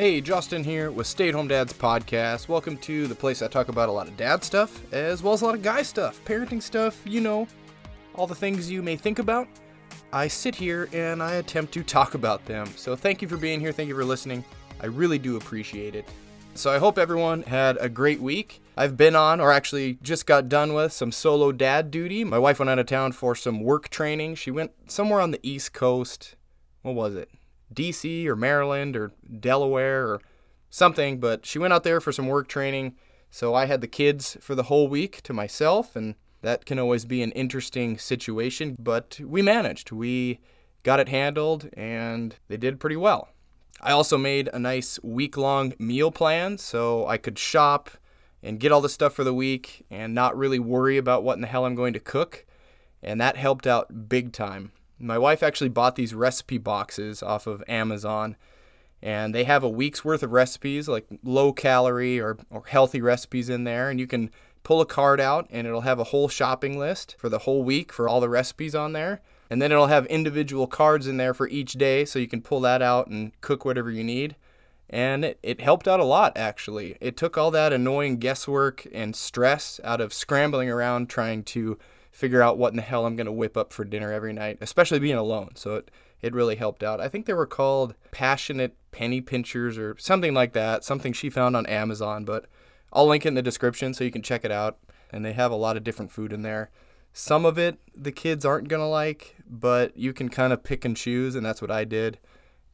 Hey, Justin here with Stay at Home Dad's Podcast. Welcome to the place I talk about a lot of dad stuff, as well as a lot of guy stuff, parenting stuff, you know, all the things you may think about. I sit here and I attempt to talk about them. So thank you for being here. Thank you for listening. I really do appreciate it. So I hope everyone had a great week. I've been on, or actually just got done with, some solo dad duty. My wife went out of town for some work training. She went somewhere on the East Coast. What was it? DC or Maryland or Delaware or something. But she went out there for some work training. So I had the kids for the whole week to myself, and that can always be an interesting situation, but we managed. We got it handled, and they did pretty well. I also made a nice week-long meal plan so I could shop and get all the stuff for the week and not really worry about what in the hell I'm going to cook, and that helped out big time. My wife actually bought these recipe boxes off of Amazon, and they have a week's worth of recipes, like low-calorie or healthy recipes in there, and you can pull a card out and it'll have a whole shopping list for the whole week for all the recipes on there. And then it'll have individual cards in there for each day so you can pull that out and cook whatever you need. And it helped out a lot, actually. It took all that annoying guesswork and stress out of scrambling around trying to figure out what in the hell I'm going to whip up for dinner every night, especially being alone. So it really helped out. I think they were called Passionate Penny Pinchers or something like that, something she found on Amazon, but I'll link it in the description so you can check it out, and they have a lot of different food in there. Some of it the kids aren't going to like, but you can kind of pick and choose, and that's what I did,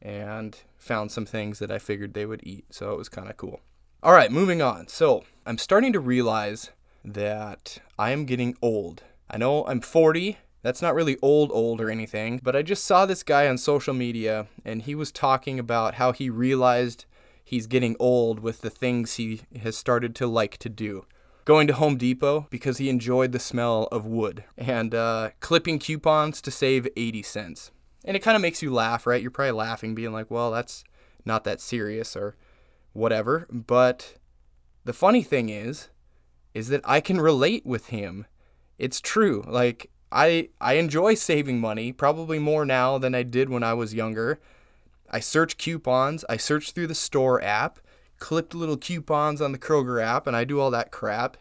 and found some things that I figured they would eat, so it was kind of cool. All right, moving on. So I'm starting to realize that I am getting old. I know I'm 40. That's not really old or anything, but I just saw this guy on social media, and he was talking about how he realized he's getting old with the things he has started to like to do. Going to Home Depot because he enjoyed the smell of wood, and clipping coupons to save 80 cents. And it kind of makes you laugh, right? You're probably laughing, being like, well, that's not that serious or whatever. But the funny thing is that I can relate with him. It's true. Like, I enjoy saving money, probably more now than I did when I was younger. I search coupons, I search through the store app, clipped little coupons on the Kroger app, and I do all that crap.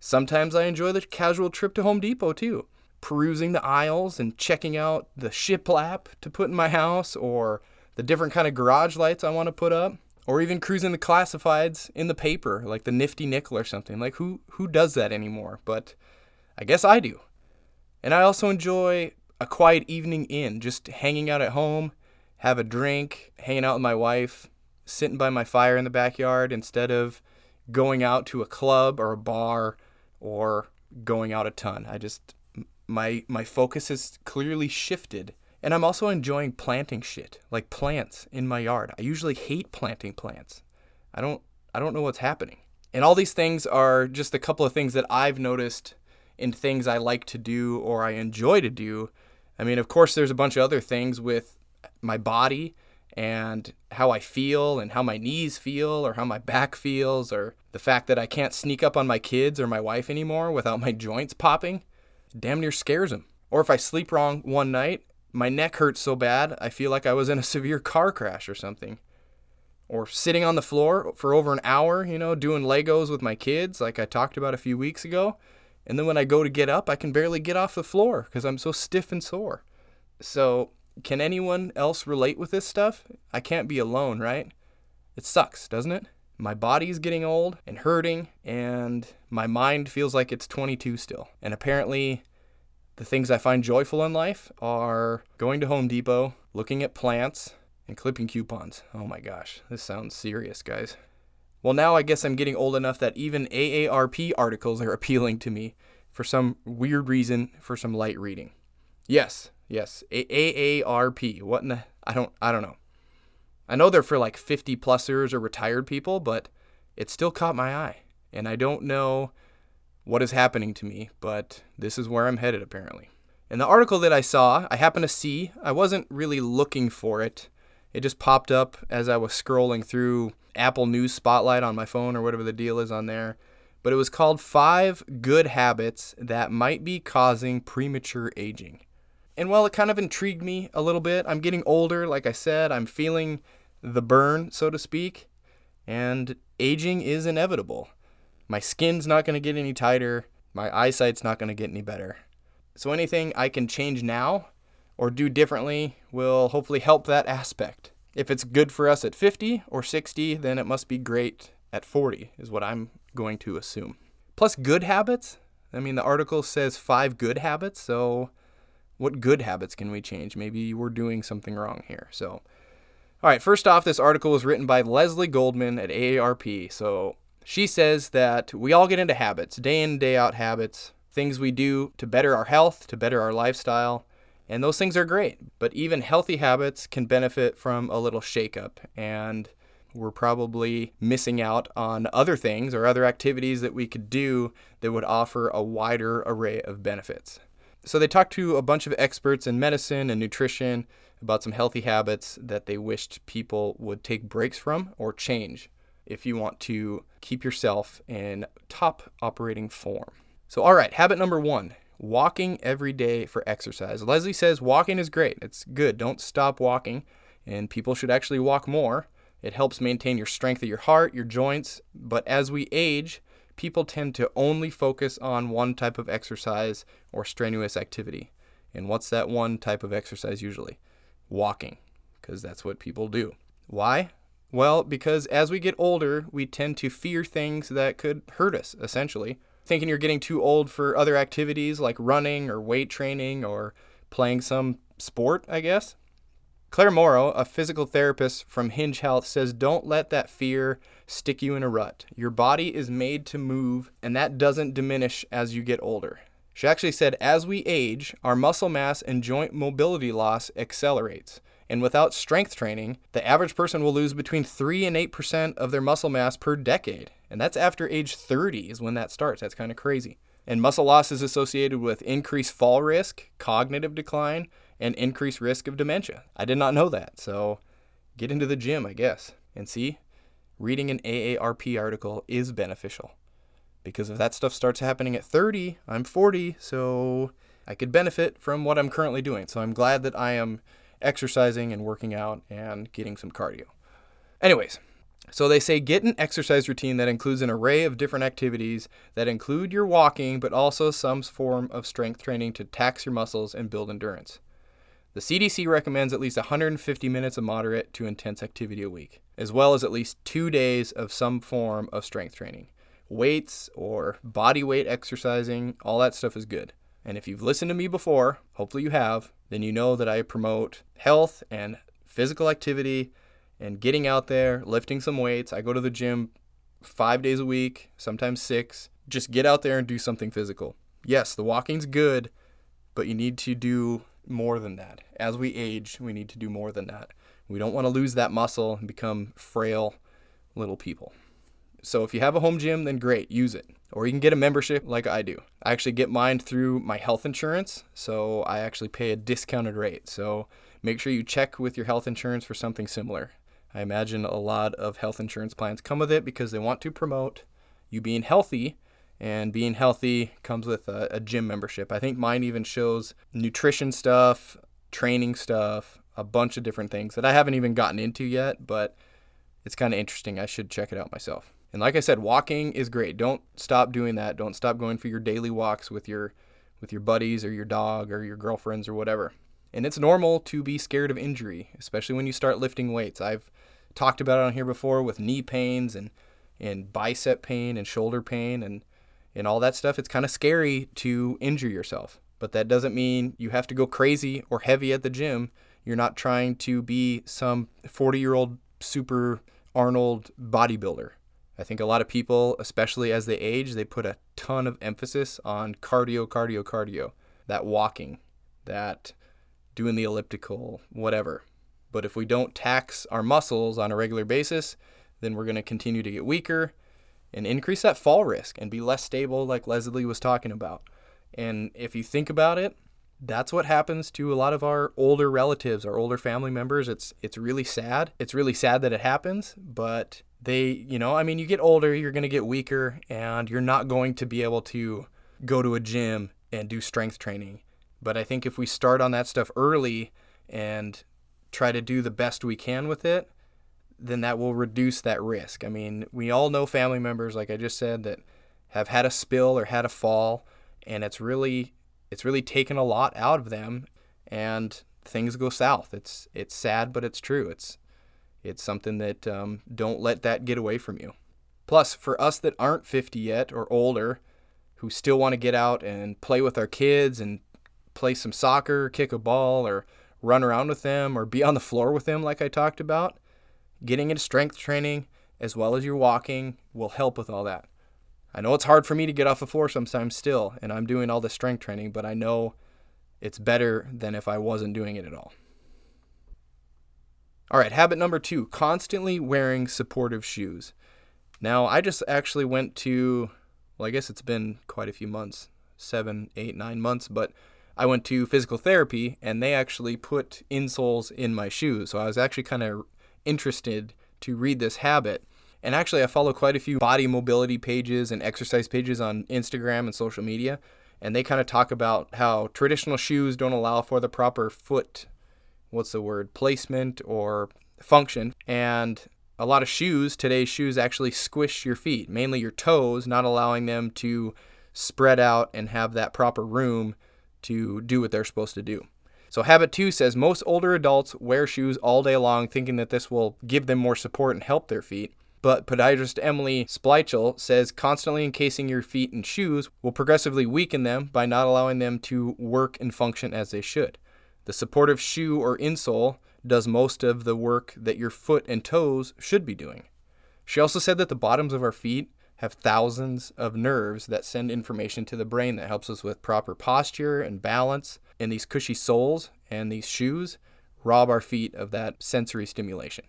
Sometimes I enjoy the casual trip to Home Depot too, perusing the aisles and checking out the shiplap to put in my house or the different kind of garage lights I want to put up, or even cruising the classifieds in the paper, like the Nifty Nickel or something. Like, who does that anymore? But I guess I do. And I also enjoy a quiet evening in, just hanging out at home, have a drink, hanging out with my wife, sitting by my fire in the backyard instead of going out to a club or a bar or going out a ton. I just, my focus has clearly shifted. And I'm also enjoying planting shit, like plants in my yard. I usually hate planting plants. I don't know what's happening. And all these things are just a couple of things that I've noticed in things I like to do or I enjoy to do. I mean, of course, there's a bunch of other things with my body and how I feel and how my knees feel or how my back feels or the fact that I can't sneak up on my kids or my wife anymore without my joints popping. Damn near scares them. Or if I sleep wrong one night, my neck hurts so bad I feel like I was in a severe car crash or something. Or sitting on the floor for over an hour, you know, doing Legos with my kids like I talked about a few weeks ago. And then when I go to get up, I can barely get off the floor because I'm so stiff and sore. So can anyone else relate with this stuff? I can't be alone, right? It sucks, doesn't it? My body's getting old and hurting, and my mind feels like it's 22 still. And apparently, the things I find joyful in life are going to Home Depot, looking at plants, and clipping coupons. Oh my gosh, this sounds serious, guys. Well, now I guess I'm getting old enough that even AARP articles are appealing to me for some weird reason for some light reading. Yes, AARP. What in the... I don't know. I know they're for like 50-plussers or retired people, but it still caught my eye. And I don't know what is happening to me, but this is where I'm headed apparently. And the article that I saw, I happened to see, I wasn't really looking for it. It just popped up as I was scrolling through Apple News Spotlight on my phone or whatever the deal is on there. But it was called 5 Good Habits That Might Be Causing Premature Aging. And while it kind of intrigued me a little bit, I'm getting older, like I said, I'm feeling the burn, so to speak, and aging is inevitable. My skin's not going to get any tighter. My eyesight's not going to get any better. So anything I can change now or do differently will hopefully help that aspect. If it's good for us at 50 or 60, then it must be great at 40, is what I'm going to assume. Plus good habits. I mean, the article says 5 good habits, so what good habits can we change? Maybe we're doing something wrong here. So, all right, first off, this article was written by Leslie Goldman at AARP. So she says that we all get into habits, day in, day out habits, things we do to better our health, to better our lifestyle, and those things are great. But even healthy habits can benefit from a little shakeup, and we're probably missing out on other things or other activities that we could do that would offer a wider array of benefits. So they talked to a bunch of experts in medicine and nutrition about some healthy habits that they wished people would take breaks from or change if you want to keep yourself in top operating form. So all right, habit number 1, walking every day for exercise. Leslie says walking is great. It's good. Don't stop walking, and people should actually walk more. It helps maintain your strength of your heart, your joints, but as we age, people tend to only focus on one type of exercise or strenuous activity. And what's that one type of exercise usually? Walking, because that's what people do. Why? Well, because as we get older, we tend to fear things that could hurt us, essentially. Thinking you're getting too old for other activities like running or weight training or playing some sport, I guess. Claire Morrow, a physical therapist from Hinge Health, says don't let that fear stick you in a rut. Your body is made to move, and that doesn't diminish as you get older. She actually said as we age, our muscle mass and joint mobility loss accelerates. And without strength training, the average person will lose between 3 and 8% of their muscle mass per decade. And that's after age 30 is when that starts. That's kind of crazy. And muscle loss is associated with increased fall risk, cognitive decline, and increased risk of dementia. I did not know that, so get into the gym, I guess. And see, reading an AARP article is beneficial, because if that stuff starts happening at 30, I'm 40, so I could benefit from what I'm currently doing. So I'm glad that I am exercising and working out and getting some cardio. Anyways, so they say get an exercise routine that includes an array of different activities that include your walking, but also some form of strength training to tax your muscles and build endurance. The CDC recommends at least 150 minutes of moderate to intense activity a week, as well as at least 2 days of some form of strength training. Weights or body weight exercising, all that stuff is good. And if you've listened to me before, hopefully you have, then you know that I promote health and physical activity and getting out there, lifting some weights. I go to the gym 5 days a week, sometimes 6. Just get out there and do something physical. Yes, the walking's good, but you need to do more than that. As we age, we need to do more than that. We don't want to lose that muscle and become frail little people. So if you have a home gym, then great, use it. Or you can get a membership like I do. I actually get mine through my health insurance, so I actually pay a discounted rate. So make sure you check with your health insurance for something similar. I imagine a lot of health insurance plans come with it because they want to promote you being healthy, and being healthy comes with a gym membership. I think mine even shows nutrition stuff, training stuff, a bunch of different things that I haven't even gotten into yet, but it's kind of interesting. I should check it out myself. And like I said, walking is great. Don't stop doing that. Don't stop going for your daily walks with your buddies or your dog or your girlfriends or whatever. And it's normal to be scared of injury, especially when you start lifting weights. I've talked about it on here before with knee pains and bicep pain and shoulder pain and all that stuff. It's kind of scary to injure yourself, but that doesn't mean you have to go crazy or heavy at the gym. You're not trying to be some 40-year-old super Arnold bodybuilder. I think a lot of people, especially as they age, they put a ton of emphasis on cardio, that walking, that doing the elliptical, whatever. But if we don't tax our muscles on a regular basis, then we're going to continue to get weaker and increase that fall risk and be less stable like Leslie was talking about. And if you think about it, that's what happens to a lot of our older relatives, our older family members. It's really sad. It's really sad that it happens, but they, you get older, you're going to get weaker, and you're not going to be able to go to a gym and do strength training. But I think if we start on that stuff early and try to do the best we can with it, then that will reduce that risk. I mean, we all know family members, like I just said, that have had a spill or had a fall, and it's really taken a lot out of them, and things go south. It's sad, but it's true. It's something that don't let that get away from you. Plus, for us that aren't 50 yet or older, who still want to get out and play with our kids and play some soccer, kick a ball, or run around with them, or be on the floor with them like I talked about, getting into strength training as well as your walking will help with all that. I know it's hard for me to get off the floor sometimes still, and I'm doing all this strength training, but I know it's better than if I wasn't doing it at all. All right, habit number 2, constantly wearing supportive shoes. Now, I just actually went to, well, I guess it's been quite a few months, 7, 8, 9 months, but I went to physical therapy, and they actually put insoles in my shoes. So I was actually kind of interested to read this habit. And actually, I follow quite a few body mobility pages and exercise pages on Instagram and social media, and they kind of talk about how traditional shoes don't allow for the proper foot, placement or function. And a lot of shoes, today's shoes, actually squish your feet, mainly your toes, not allowing them to spread out and have that proper room to do what they're supposed to do. So habit 2 says most older adults wear shoes all day long, thinking that this will give them more support and help their feet. But podiatrist Emily Spleichel says constantly encasing your feet in shoes will progressively weaken them by not allowing them to work and function as they should. The supportive shoe or insole does most of the work that your foot and toes should be doing. She also said that the bottoms of our feet have thousands of nerves that send information to the brain that helps us with proper posture and balance. And these cushy soles and these shoes rob our feet of that sensory stimulation.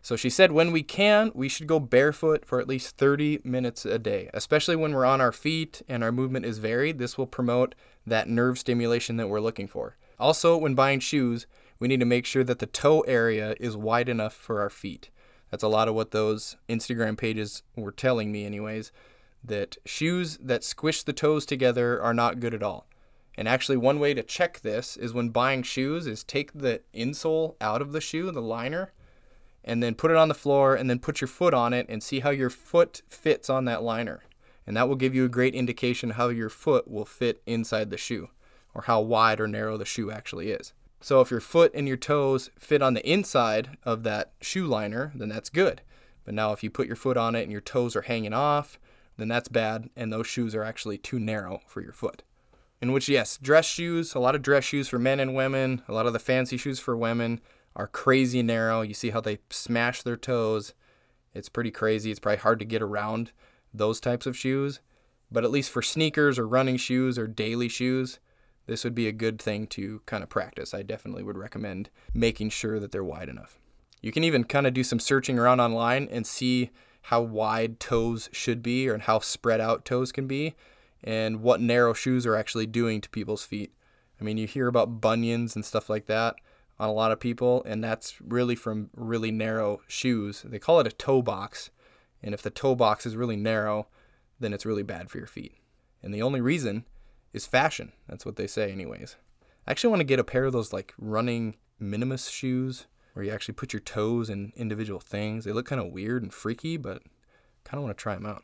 So she said when we can, we should go barefoot for at least 30 minutes a day, especially when we're on our feet and our movement is varied. This will promote that nerve stimulation that we're looking for. Also, when buying shoes, we need to make sure that the toe area is wide enough for our feet. That's a lot of what those Instagram pages were telling me anyways, that shoes that squish the toes together are not good at all. And actually, one way to check this is when buying shoes is take the insole out of the shoe, the liner, and then put it on the floor and then put your foot on it and see how your foot fits on that liner. And that will give you a great indication how your foot will fit inside the shoe or how wide or narrow the shoe actually is. So if your foot and your toes fit on the inside of that shoe liner, then that's good. But now if you put your foot on it and your toes are hanging off, then that's bad, and those shoes are actually too narrow for your foot. In which, yes, dress shoes, a lot of dress shoes for men and women, a lot of the fancy shoes for women are crazy narrow. You see how they smash their toes. It's pretty crazy. It's probably hard to get around those types of shoes. But at least for sneakers or running shoes or daily shoes, this would be a good thing to kind of practice. I definitely would recommend making sure that they're wide enough. You can even kind of do some searching around online and see how wide toes should be or how spread out toes can be, and what narrow shoes are actually doing to people's feet. I mean, you hear about bunions and stuff like that on a lot of people, and that's really from really narrow shoes. They call it a toe box, and if the toe box is really narrow, then it's really bad for your feet. And the only reason is fashion. That's what they say anyways. I actually want to get a pair of those like running minimalist shoes where you actually put your toes in individual things. They look kind of weird and freaky, but kind of want to try them out.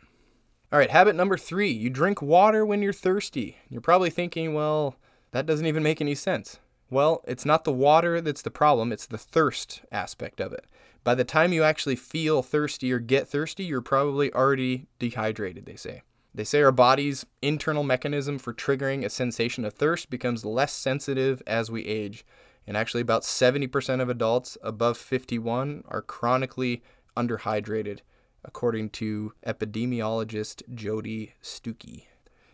All right, habit number 3, you drink water when you're thirsty. You're probably thinking, well, that doesn't even make any sense. Well, it's not the water that's the problem, it's the thirst aspect of it. By the time you actually feel thirsty or get thirsty, you're probably already dehydrated, they say. They say our body's internal mechanism for triggering a sensation of thirst becomes less sensitive as we age. And actually about 70% of adults above 51 are chronically underhydrated, according to epidemiologist Jody Stuckey.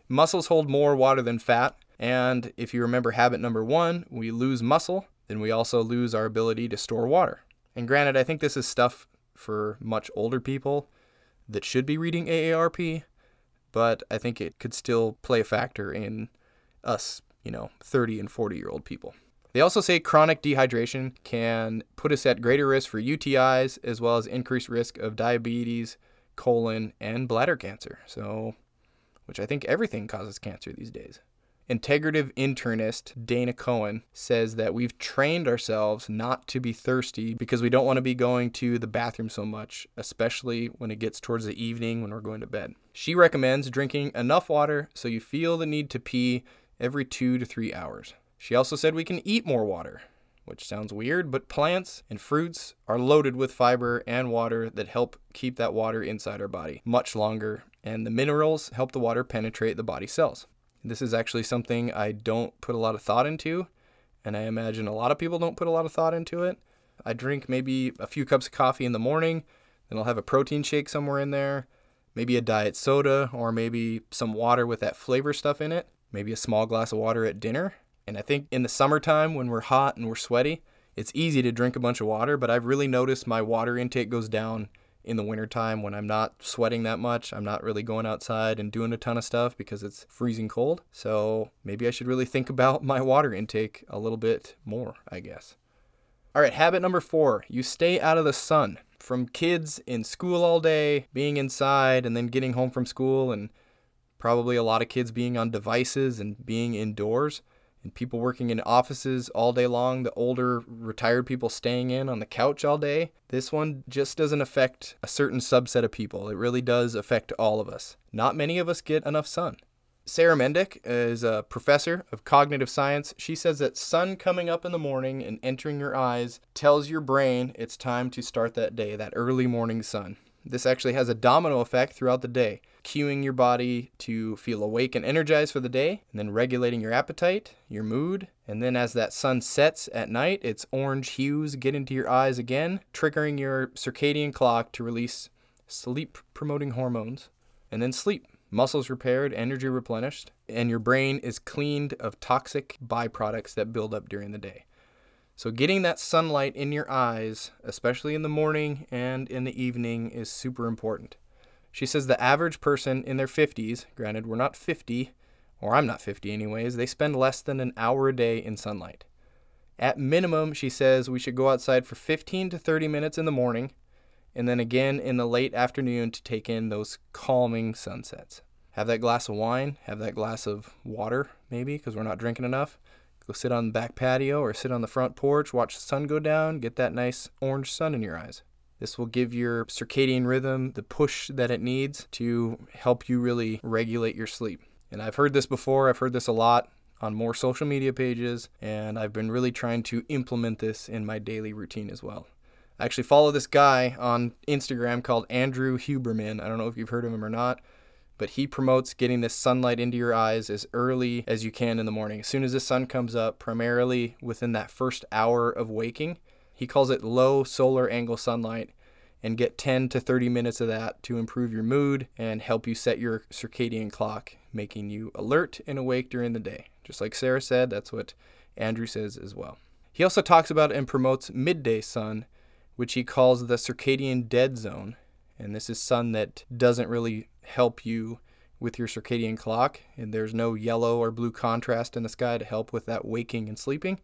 Muscles hold more water than fat, and if you remember habit number 1, we lose muscle, then we also lose our ability to store water. And granted, I think this is stuff for much older people that should be reading AARP, but I think it could still play a factor in us, 30 and 40-year-old people. They also say chronic dehydration can put us at greater risk for UTIs as well as increased risk of diabetes, colon, and bladder cancer. So, which I think everything causes cancer these days. Integrative internist Dana Cohen says that we've trained ourselves not to be thirsty because we don't want to be going to the bathroom so much, especially when it gets towards the evening when we're going to bed. She recommends drinking enough water so you feel the need to pee every 2 to 3 hours. She also said we can eat more water, which sounds weird, but plants and fruits are loaded with fiber and water that help keep that water inside our body much longer, and the minerals help the water penetrate the body cells. This is actually something I don't put a lot of thought into, and I imagine a lot of people don't put a lot of thought into it. I drink maybe a few cups of coffee in the morning, then I'll have a protein shake somewhere in there, maybe a diet soda, or maybe some water with that flavor stuff in it, maybe a small glass of water at dinner. And I think in the summertime when we're hot and we're sweaty, it's easy to drink a bunch of water, but I've really noticed my water intake goes down in the wintertime when I'm not sweating that much. I'm not really going outside and doing a ton of stuff because it's freezing cold. So maybe I should really think about my water intake a little bit more, I guess. All right, habit number 4, you stay out of the sun. From kids in school all day, being inside and then getting home from school, and probably a lot of kids being on devices and being indoors, and people working in offices all day long, the older retired people staying in on the couch all day. This one just doesn't affect a certain subset of people. It really does affect all of us. Not many of us get enough sun. Sarah Mendick is a professor of cognitive science. She says that sun coming up in the morning and entering your eyes tells your brain it's time to start that day, that early morning sun. This actually has a domino effect throughout the day, cueing your body to feel awake and energized for the day, and then regulating your appetite, your mood, and then as that sun sets at night, its orange hues get into your eyes again, triggering your circadian clock to release sleep-promoting hormones, and then sleep. Muscles repaired, energy replenished, and your brain is cleaned of toxic byproducts that build up during the day. So getting that sunlight in your eyes, especially in the morning and in the evening, is super important. She says the average person in their 50s, granted we're not 50, or I'm not 50 anyways, they spend less than an hour a day in sunlight. At minimum, she says we should go outside for 15 to 30 minutes in the morning, and then again in the late afternoon to take in those calming sunsets. Have that glass of wine, have that glass of water maybe, because we're not drinking enough. Go sit on the back patio or sit on the front porch, watch the sun go down, get that nice orange sun in your eyes. This will give your circadian rhythm the push that it needs to help you really regulate your sleep. And I've heard this before. I've heard this a lot on more social media pages, and I've been really trying to implement this in my daily routine as well. I actually follow this guy on Instagram called Andrew Huberman. I don't know if you've heard of him or not, but he promotes getting this sunlight into your eyes as early as you can in the morning. As soon as the sun comes up, primarily within that first hour of waking, he calls it low solar angle sunlight, and get 10 to 30 minutes of that to improve your mood and help you set your circadian clock, making you alert and awake during the day. Just like Sarah said, that's what Andrew says as well. He also talks about and promotes midday sun, which he calls the circadian dead zone. And this is sun that doesn't really help you with your circadian clock, and there's no yellow or blue contrast in the sky to help with that waking and sleeping.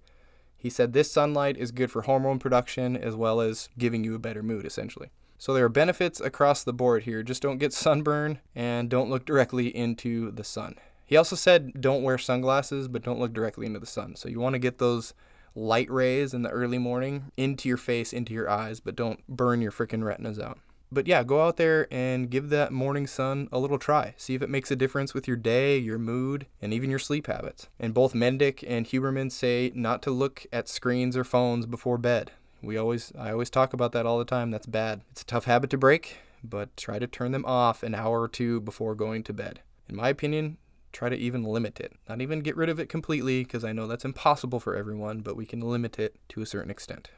He said this sunlight is good for hormone production as well as giving you a better mood, essentially. So there are benefits across the board here. Just don't get sunburn and don't look directly into the sun. He also said don't wear sunglasses, but don't look directly into the sun. So you want to get those light rays in the early morning into your face, into your eyes, but don't burn your freaking retinas out. But yeah, go out there and give that morning sun a little try. See if it makes a difference with your day, your mood, and even your sleep habits. And both Mendick and Huberman say not to look at screens or phones before bed. I always talk about that all the time. That's bad. It's a tough habit to break, but try to turn them off an hour or two before going to bed. In my opinion, try to even limit it. Not even get rid of it completely, because I know that's impossible for everyone, but we can limit it to a certain extent.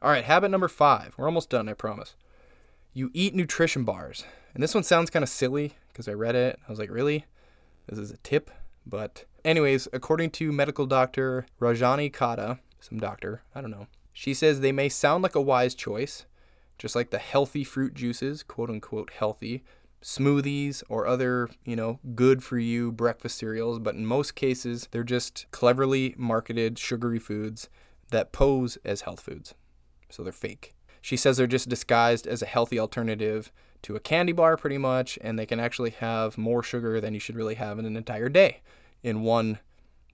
All right, habit number 5. We're almost done, I promise. You eat nutrition bars. And this one sounds kind of silly because I read it. I was like, really? This is a tip? But anyways, according to medical doctor Rajani Kata, some doctor, I don't know, she says they may sound like a wise choice, just like the healthy fruit juices, quote unquote healthy, smoothies or other, good for you breakfast cereals. But in most cases, they're just cleverly marketed sugary foods that pose as health foods. So they're fake. She says they're just disguised as a healthy alternative to a candy bar pretty much, and they can actually have more sugar than you should really have in an entire day. in one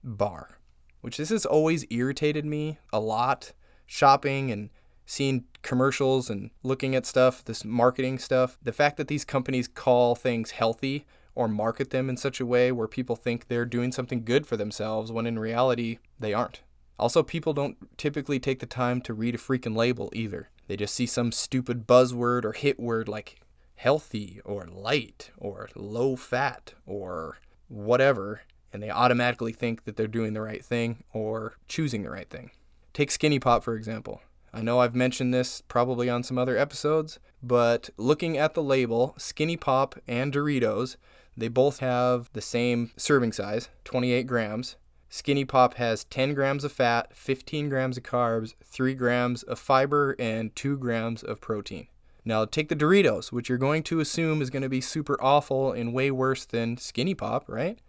bar, which this has always irritated me a lot. Shopping and seeing commercials and looking at stuff, this marketing stuff, the fact that these companies call things healthy or market them in such a way where people think they're doing something good for themselves when in reality they aren't. Also, people don't typically take the time to read a freaking label either. They just see some stupid buzzword or hit word like healthy or light or low fat or whatever, and they automatically think that they're doing the right thing or choosing the right thing. Take Skinny Pop, for example. I know I've mentioned this probably on some other episodes, but looking at the label, Skinny Pop and Doritos, they both have the same serving size, 28 grams. Skinny Pop has 10 grams of fat, 15 grams of carbs, 3 grams of fiber, and 2 grams of protein. Now take the Doritos, which you're going to assume is going to be super awful and way worse than Skinny Pop, right?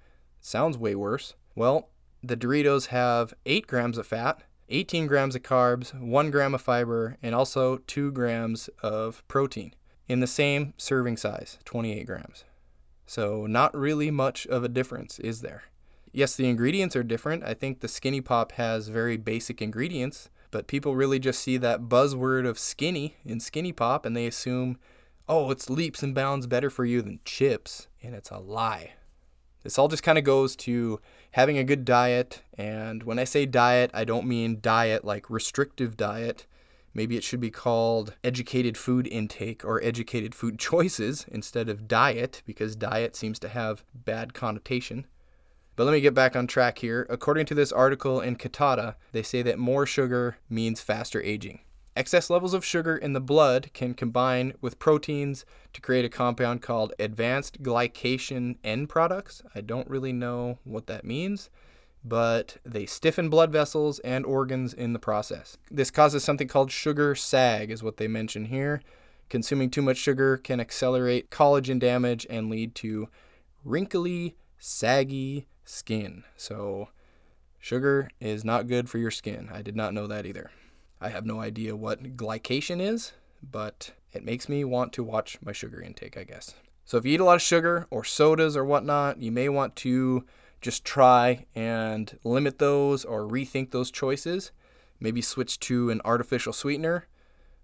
Sounds way worse. Well, the Doritos have 8 grams of fat, 18 grams of carbs, 1 gram of fiber, and also 2 grams of protein in the same serving size, 28 grams. So not really much of a difference, is there? Yes, the ingredients are different. I think the Skinny Pop has very basic ingredients, but people really just see that buzzword of skinny in Skinny Pop and they assume, oh, it's leaps and bounds better for you than chips, and it's a lie. This all just kind of goes to having a good diet, and when I say diet, I don't mean diet like restrictive diet. Maybe it should be called educated food intake or educated food choices instead of diet, because diet seems to have bad connotation. But let me get back on track here. According to this article in Katata, they say that more sugar means faster aging. Excess levels of sugar in the blood can combine with proteins to create a compound called advanced glycation end products. I don't really know what that means, but they stiffen blood vessels and organs in the process. This causes something called sugar sag, is what they mention here. Consuming too much sugar can accelerate collagen damage and lead to wrinkly, saggy skin. So sugar is not good for your skin. I did not know that either. I have no idea what glycation is, but it makes me want to watch my sugar intake, I guess. So if you eat a lot of sugar or sodas or whatnot, you may want to just try and limit those or rethink those choices. Maybe switch to an artificial sweetener,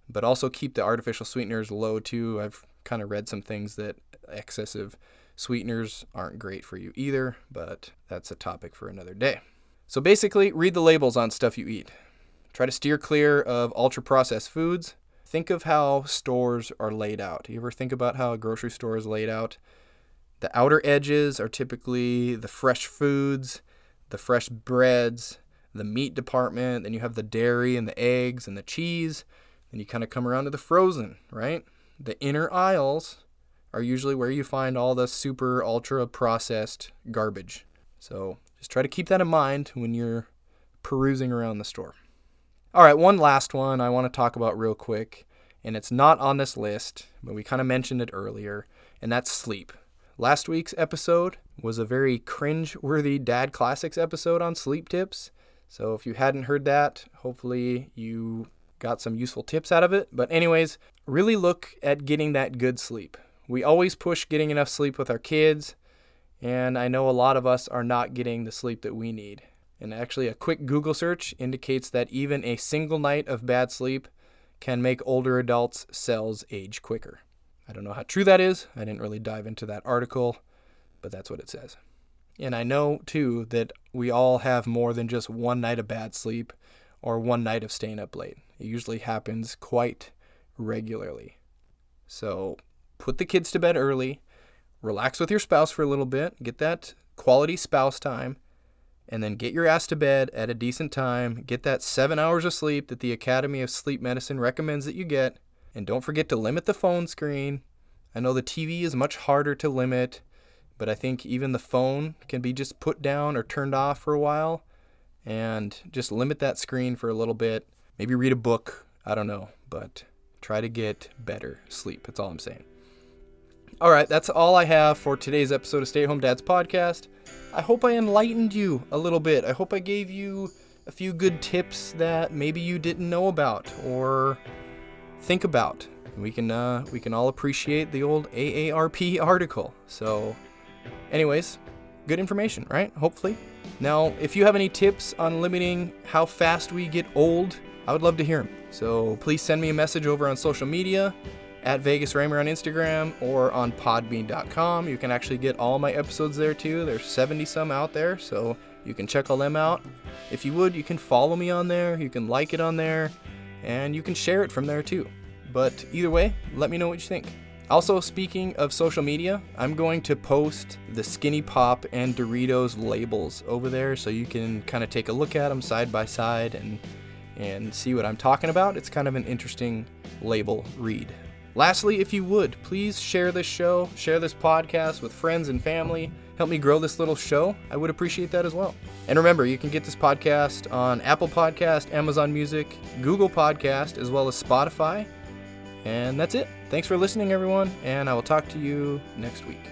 but also keep the artificial sweeteners low too. I've kind of read some things that excessive sweeteners aren't great for you either, but that's a topic for another day. So basically, read the labels on stuff you eat. Try to steer clear of ultra-processed foods. Think of how stores are laid out. You ever think about how a grocery store is laid out? The outer edges are typically the fresh foods, the fresh breads, the meat department. Then you have the dairy and the eggs and the cheese. Then you kind of come around to the frozen, right? The inner aisles are usually where you find all the super ultra-processed garbage. So just try to keep that in mind when you're perusing around the store. All right, one last one I want to talk about real quick, and it's not on this list, but we kind of mentioned it earlier, and that's sleep. Last week's episode was a very cringe-worthy Dad Classics episode on sleep tips, so if you hadn't heard that, hopefully you got some useful tips out of it. But anyways, really look at getting that good sleep. We always push getting enough sleep with our kids, and I know a lot of us are not getting the sleep that we need. And actually, a quick Google search indicates that even a single night of bad sleep can make older adults' cells age quicker. I don't know how true that is. I didn't really dive into that article, but that's what it says. And I know, too, that we all have more than just one night of bad sleep or one night of staying up late. It usually happens quite regularly. So put the kids to bed early, relax with your spouse for a little bit, get that quality spouse time, and then get your ass to bed at a decent time, get that 7 hours of sleep that the Academy of Sleep Medicine recommends that you get, and don't forget to limit the phone screen. I know the TV is much harder to limit, but I think even the phone can be just put down or turned off for a while, and just limit that screen for a little bit. Maybe read a book, I don't know, but try to get better sleep, that's all I'm saying. All right, that's all I have for today's episode of Stay at Home Dad's Podcast. I hope I enlightened you a little bit. I hope I gave you a few good tips that maybe you didn't know about or think about. We can all appreciate the old AARP article. So anyways, good information, right? Hopefully. Now, if you have any tips on limiting how fast we get old, I would love to hear them. So please send me a message over on social media, at VegasRamer on Instagram or on podbean.com. You can actually get all my episodes there too. There's 70 some out there, so you can check all them out. If you would, you can follow me on there, you can like it on there, and you can share it from there too. But either way, let me know what you think. Also, speaking of social media, I'm going to post the Skinny Pop and Doritos labels over there so you can kind of take a look at them side by side and see what I'm talking about. It's kind of an interesting label read. Lastly, if you would, please share this show, share this podcast with friends and family. Help me grow this little show. I would appreciate that as well. And remember, you can get this podcast on Apple Podcast, Amazon Music, Google Podcast, as well as Spotify. And that's it. Thanks for listening, everyone, and I will talk to you next week.